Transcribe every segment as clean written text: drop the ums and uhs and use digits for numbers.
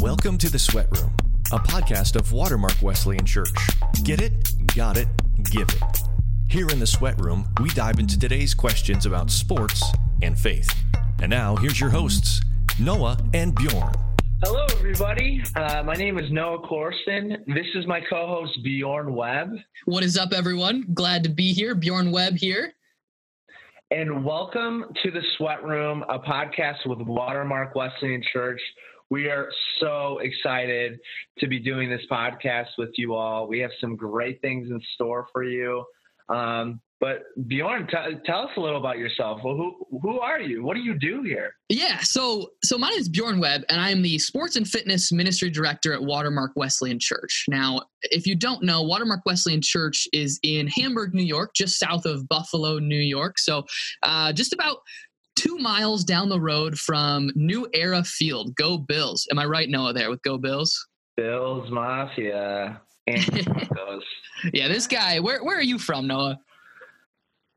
Welcome to The Sweat Room, a podcast of Watermark Wesleyan Church. Get it, got it, give it. Here in The Sweat Room, we dive into today's questions about sports and faith. And now, here's your hosts, Noah and Bjorn. Hello, everybody. My name is Noah Corson. This is my co-host, Bjorn Webb. What is up, everyone? Glad to be here. Bjorn Webb here. And welcome to The Sweat Room, a podcast with Watermark Wesleyan Church. We are so excited to be doing this podcast with you all. We have some great things in store for you. But Bjorn, tell us a little about yourself. Well, who are you? What do you do here? Yeah, so my name is Bjorn Webb, and I am the Sports and Fitness Ministry Director at Watermark Wesleyan Church. Now, if you don't know, Watermark Wesleyan Church is in Hamburg, New York, just south of Buffalo, New York. So just about 2 miles down the road from New Era Field. Go Bills. Am I right, Noah, there with Go Bills? Bills Mafia. And yeah, this guy. Where are you from, Noah?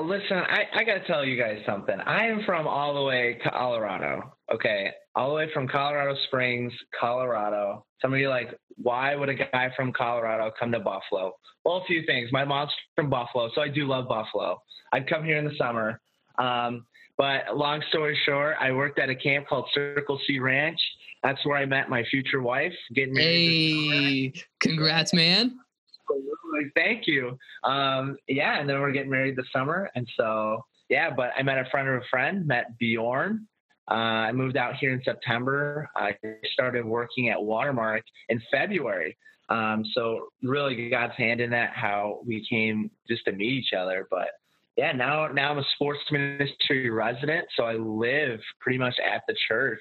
Listen, I got to tell you guys something. I am from all the way to Colorado. Okay. All the way from Colorado Springs, Colorado. Somebody like, why would a guy from Colorado come to Buffalo? Well, a few things. My mom's from Buffalo, so I do love Buffalo. I'd come here in the summer. But long story short, I worked at a camp called Circle C Ranch. That's where I met my future wife, getting married. Hey, congrats, man. Absolutely. Thank you. Yeah, and then we're getting married this summer. And so, yeah, but I met a friend of a friend, met Bjorn. I moved out here in September. I started working at Watermark in February. So really God's hand in that, how we came just to meet each other. But yeah, now I'm a sports ministry resident, so I live pretty much at the church,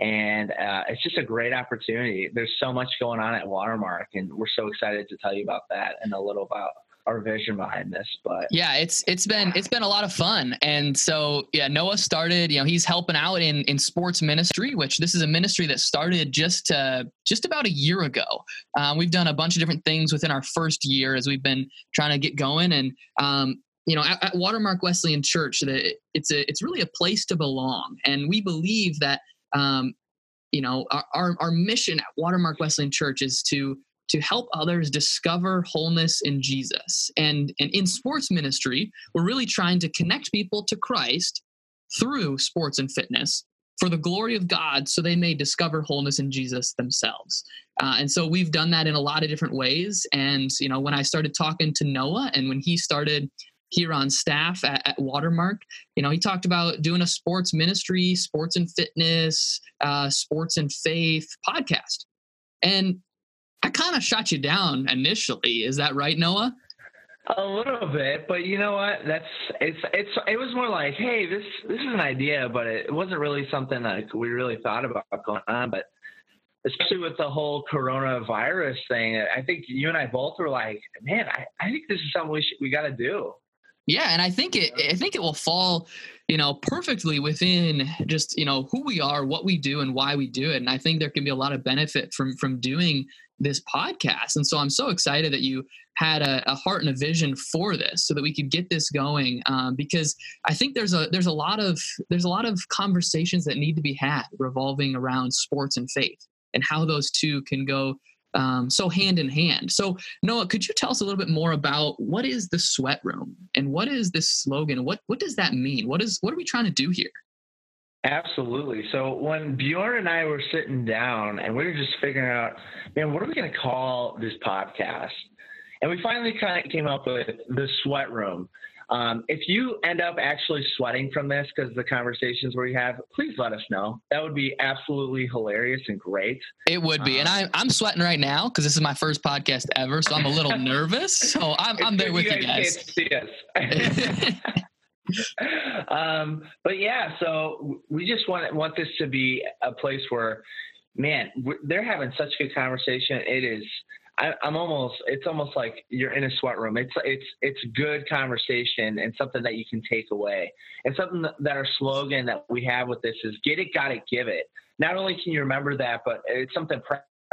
and it's just a great opportunity. There's so much going on at Watermark, and we're so excited to tell you about that and a little about our vision behind this. But yeah, it's been a lot of fun. And so yeah, Noah started, he's helping out in sports ministry, which this is a ministry that started just about a year ago. We've done a bunch of different things within our first year as we've been trying to get going, and at Watermark Wesleyan Church, it's really a place to belong. And we believe that, our mission at Watermark Wesleyan Church is to help others discover wholeness in Jesus. And in sports ministry, we're really trying to connect people to Christ through sports and fitness for the glory of God, so they may discover wholeness in Jesus themselves. And so we've done that in a lot of different ways. And, when I started talking to Noah and when he started here on staff at Watermark, he talked about doing a sports ministry, sports and fitness, sports and faith podcast. And I kind of shot you down initially. Is that right, Noah? A little bit, but you know what? It was more like, hey, this is an idea, but it wasn't really something that we really thought about going on. But especially with the whole coronavirus thing, I think you and I both were like, man, I think this is something we got to do. Yeah, and I think it will fall, perfectly within just, who we are, what we do, and why we do it. And I think there can be a lot of benefit from doing this podcast. And so I'm so excited that you had a heart and a vision for this, so that we could get this going. Because I think there's a lot of conversations that need to be had revolving around sports and faith, and how those two can go so hand in hand. So Noah, could you tell us a little bit more about what is the Sweat Room and what is this slogan? What does that mean? What are we trying to do here? Absolutely. So when Bjorn and I were sitting down and we were just figuring out, man, what are we going to call this podcast? And we finally kind of came up with the Sweat Room. If you end up actually sweating from this because of the conversations we have, please let us know. That would be absolutely hilarious and great. It would be. And I'm sweating right now because this is my first podcast ever, so I'm a little nervous. So I'm there with you guys. Can't see us. But yeah, so we just want this to be a place where, man, they're having such good conversation. It is. It's almost like you're in a sweat room. It's good conversation and something that you can take away. And something that our slogan that we have with this is get it, got it, give it. Not only can you remember that, but it's something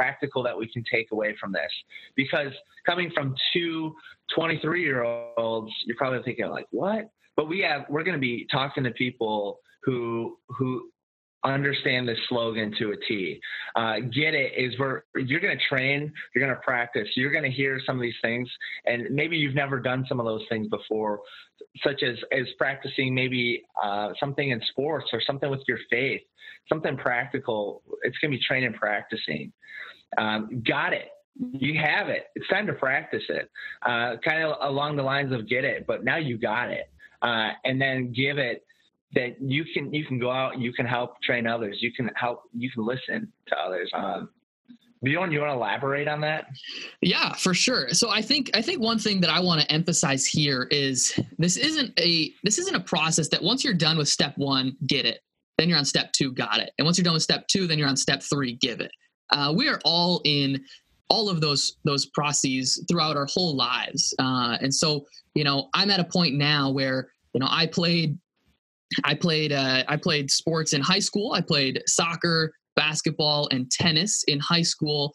practical that we can take away from this, because coming from two 23-year-olds, you're probably thinking like, what? But we're going to be talking to people who understand this slogan to a T. Get it is where you're going to train, you're going to practice, you're going to hear some of these things, and maybe you've never done some of those things before, such as practicing maybe something in sports or something with your faith, something practical. It's going to be training, practicing. Got it. You have it. It's time to practice it. Kind of along the lines of get it, but now you got it. And then give it. That you can go out, you can help train others, you can listen to others. Bjorn, you want to elaborate on that? Yeah, for sure. So I think one thing that I want to emphasize here is this isn't a process that once you're done with step one, get it, then you're on step two, got it. And once you're done with step two, then you're on step three, give it. We are all in all of those processes throughout our whole lives. And so, you know, I'm at a point now where, you know, I played sports in high school. I played soccer, basketball, and tennis in high school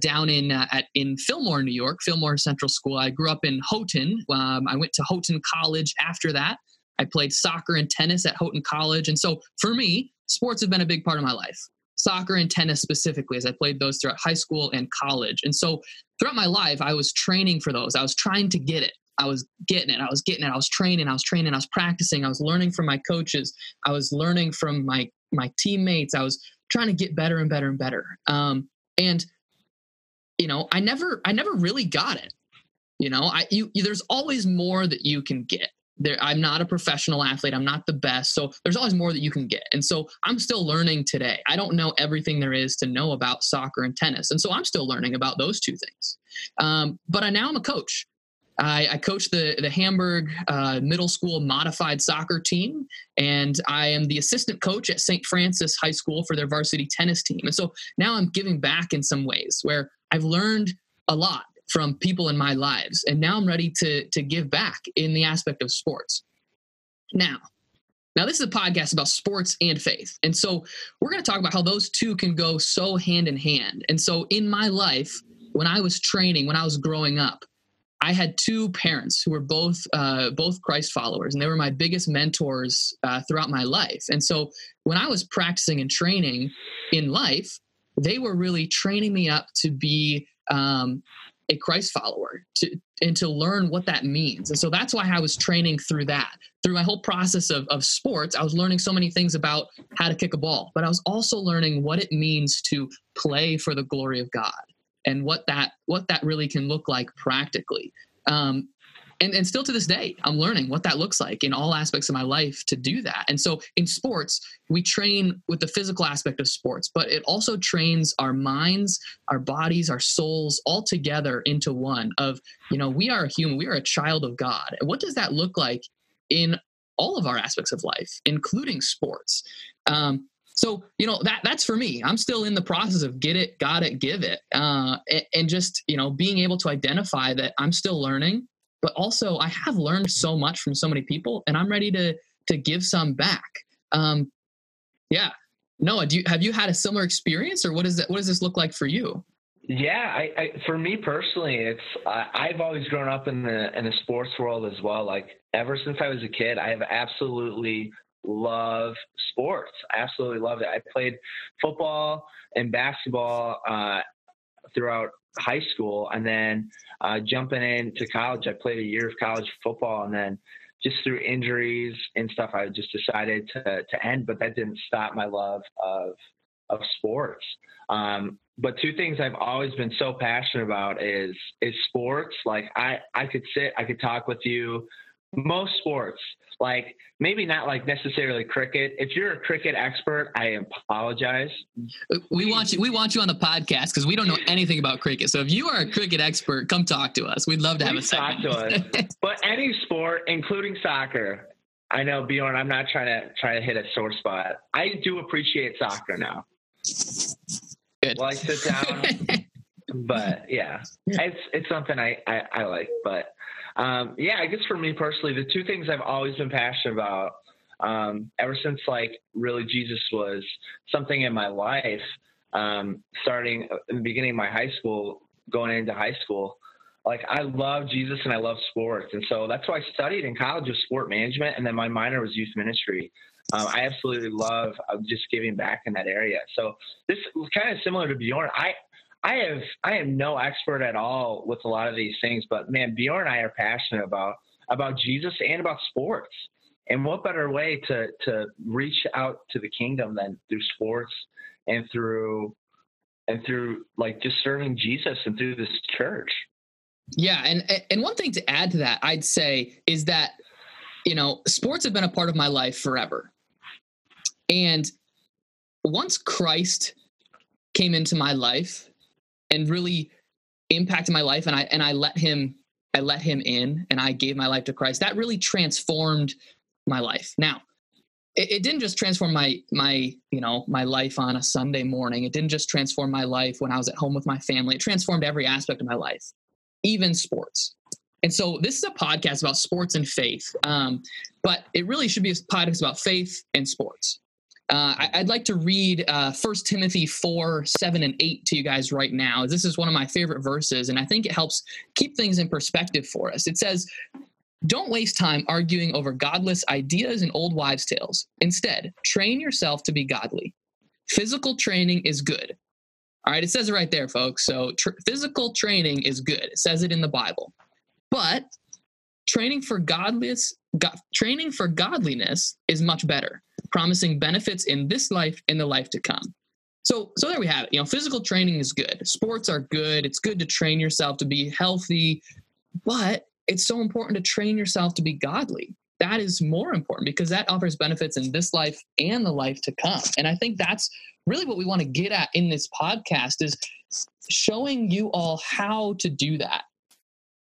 down in Fillmore, New York, Fillmore Central School. I grew up in Houghton. I went to Houghton College after that. I played soccer and tennis at Houghton College. And so for me, sports have been a big part of my life, soccer and tennis specifically, as I played those throughout high school and college. And so throughout my life, I was training for those. I was trying to get it. I was getting it. I was getting it. I was training. I was training. I was practicing. I was learning from my coaches. I was learning from my teammates. I was trying to get better and better and better. And you know, I never really got it. You know, there's always more that you can get. There, I'm not a professional athlete. I'm not the best. So there's always more that you can get. And so I'm still learning today. I don't know everything there is to know about soccer and tennis. And so I'm still learning about those two things. But now I'm a coach. I coach the Hamburg middle school modified soccer team, and I am the assistant coach at St. Francis High School for their varsity tennis team. And so now I'm giving back in some ways where I've learned a lot from people in my lives, and now I'm ready to give back in the aspect of sports. Now this is a podcast about sports and faith. And so we're going to talk about how those two can go so hand in hand. And so in my life, when I was training, when I was growing up, I had two parents who were both Christ followers, and they were my biggest mentors throughout my life. And so when I was practicing and training in life, they were really training me up to be a Christ follower and to learn what that means. And so that's why I was training through that. Through my whole process of sports, I was learning so many things about how to kick a ball, but I was also learning what it means to play for the glory of God. And what that really can look like practically. And still to this day, I'm learning what that looks like in all aspects of my life to do that. And so in sports, we train with the physical aspect of sports, but it also trains our minds, our bodies, our souls all together into one of, you know, we are a human, we are a child of God. And what does that look like in all of our aspects of life, including sports? So, you know, that's for me. I'm still in the process of get it, got it, give it. And just, you know, being able to identify that I'm still learning, but also I have learned so much from so many people, and I'm ready to give some back. Yeah. Noah, have you had a similar experience, or what does this look like for you? Yeah, for me personally, it's I've always grown up in the sports world as well. Like ever since I was a kid, I have absolutely love sports. I absolutely loved it. I played football and basketball throughout high school, and then jumping into college, I played a year of college football, and then just through injuries and stuff, I just decided to end. But that didn't stop my love of sports. But two things I've always been so passionate about is sports. Like I could talk with you. Most sports, like maybe not like necessarily cricket. If you're a cricket expert, I apologize. We want you on the podcast because we don't know anything about cricket. So if you are a cricket expert, come talk to us. We'd love to have a segment. Talk to us. But any sport, including soccer. I know, Bjorn, I'm not trying to hit a sore spot. I do appreciate soccer now. Good. Well, I sit down. But yeah, it's something I like. But yeah, I guess for me personally, the two things I've always been passionate about ever since like really Jesus was something in my life, starting in the beginning of my high school, going into high school, like I love Jesus and I love sports. And so that's why I studied in college with sport management. And then my minor was youth ministry. I absolutely love just giving back in that area. So this is kind of similar to Bjorn. I am no expert at all with a lot of these things, but man, Bjorn and I are passionate about Jesus and about sports. And what better way to reach out to the kingdom than through sports and through like just serving Jesus and through this church. Yeah. And one thing to add to that, I'd say, is that, you know, sports have been a part of my life forever. And once Christ came into my life and really impacted my life, and I let him in and I gave my life to Christ, that really transformed my life. Now, it didn't just transform my life on a Sunday morning. It didn't just transform my life when I was at home with my family. It transformed every aspect of my life, even sports. And so this is a podcast about sports and faith, but it really should be a podcast about faith and sports. I'd like to read 1 Timothy 4:7-8 to you guys right now. This is one of my favorite verses, and I think it helps keep things in perspective for us. It says, "Don't waste time arguing over godless ideas and old wives' tales. Instead, train yourself to be godly. Physical training is good." All right, it says it right there, folks. So physical training is good. It says it in the Bible. But training for godliness is much better, promising benefits in this life and the life to come. So there we have it. You know, physical training is good. Sports are good. It's good to train yourself to be healthy, but it's so important to train yourself to be godly. That is more important because that offers benefits in this life and the life to come. And I think that's really what we want to get at in this podcast, is showing you all how to do that.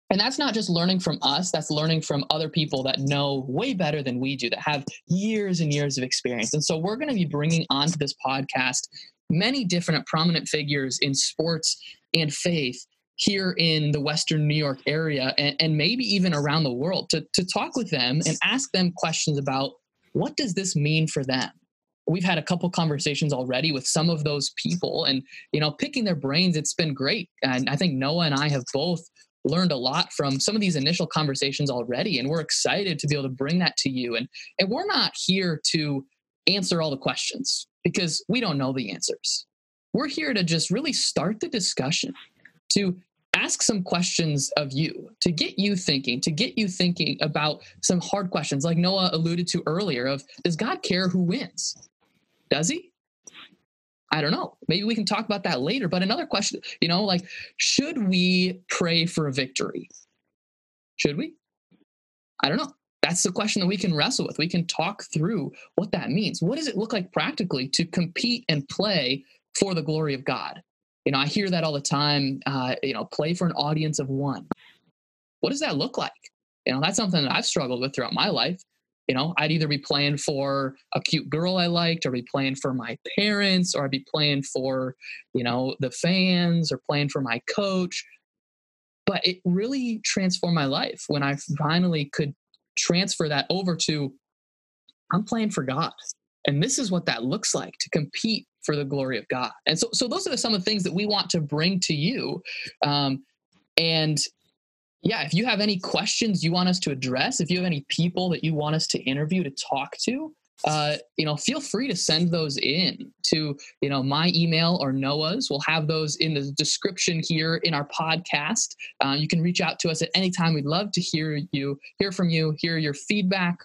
And that's not just learning from us, that's learning from other people that know way better than we do, that have years and years of experience. And so we're going to be bringing onto this podcast many different prominent figures in sports and faith here in the Western New York area, and maybe even around the world, to talk with them and ask them questions about what does this mean for them. We've had a couple conversations already with some of those people, and, you know, picking their brains, it's been great. And I think Noah and I have both learned a lot from some of these initial conversations already, and we're excited to be able to bring that to you. And we're not here to answer all the questions because we don't know the answers. We're here to just really start the discussion, to ask some questions of you, to get you thinking, about some hard questions like Noah alluded to earlier of, does God care who wins? Does he? I don't know. Maybe we can talk about that later. But another question, you know, like, should we pray for a victory? Should we? I don't know. That's the question that we can wrestle with. We can talk through what that means. What does it look like practically to compete and play for the glory of God? You know, I hear that all the time, play for an audience of one. What does that look like? You know, that's something that I've struggled with throughout my life. You know, I'd either be playing for a cute girl I liked, or be playing for my parents, or I'd be playing for, you know, the fans, or playing for my coach. But it really transformed my life when I finally could transfer that over to, I'm playing for God. And this is what that looks like, to compete for the glory of God. And so those are some of the things that we want to bring to you. Yeah, if you have any questions you want us to address, if you have any people that you want us to interview, to talk to, feel free to send those in to, you know, my email or Noah's. We'll have those in the description here in our podcast. You can reach out to us at any time. We'd love to hear from you, hear your feedback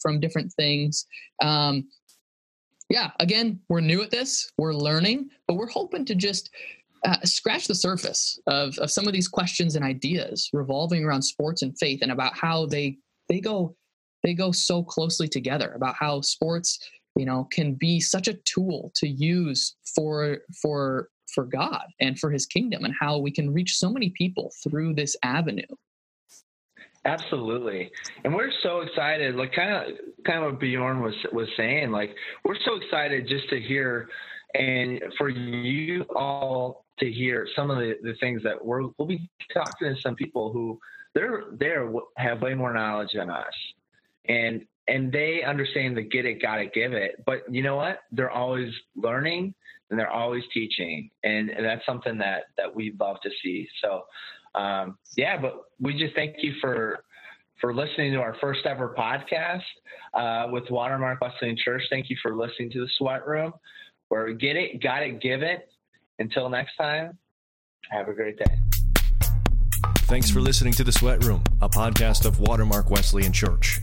from different things. Again, we're new at this. We're learning, but we're hoping to just scratch the surface of some of these questions and ideas revolving around sports and faith, and about how they go so closely together, about how sports, you know, can be such a tool to use for God and for his kingdom, and how we can reach so many people through this avenue. Absolutely. And we're so excited, like kind of what Bjorn was saying, like, we're so excited just to hear, and for you all to hear some of the things that we'll be talking to some people who they're have way more knowledge than us, and they understand the get it, got it, give it. But you know what? They're always learning and they're always teaching, and that's something that we love to see. So, but we just thank you for for listening to our first ever podcast with Watermark Wesleyan Church. Thank you for listening to The Sweat Room, where we get it, got it, give it. Until next time, have a great day. Thanks for listening to The Sweat Room, a podcast of Watermark Wesleyan Church.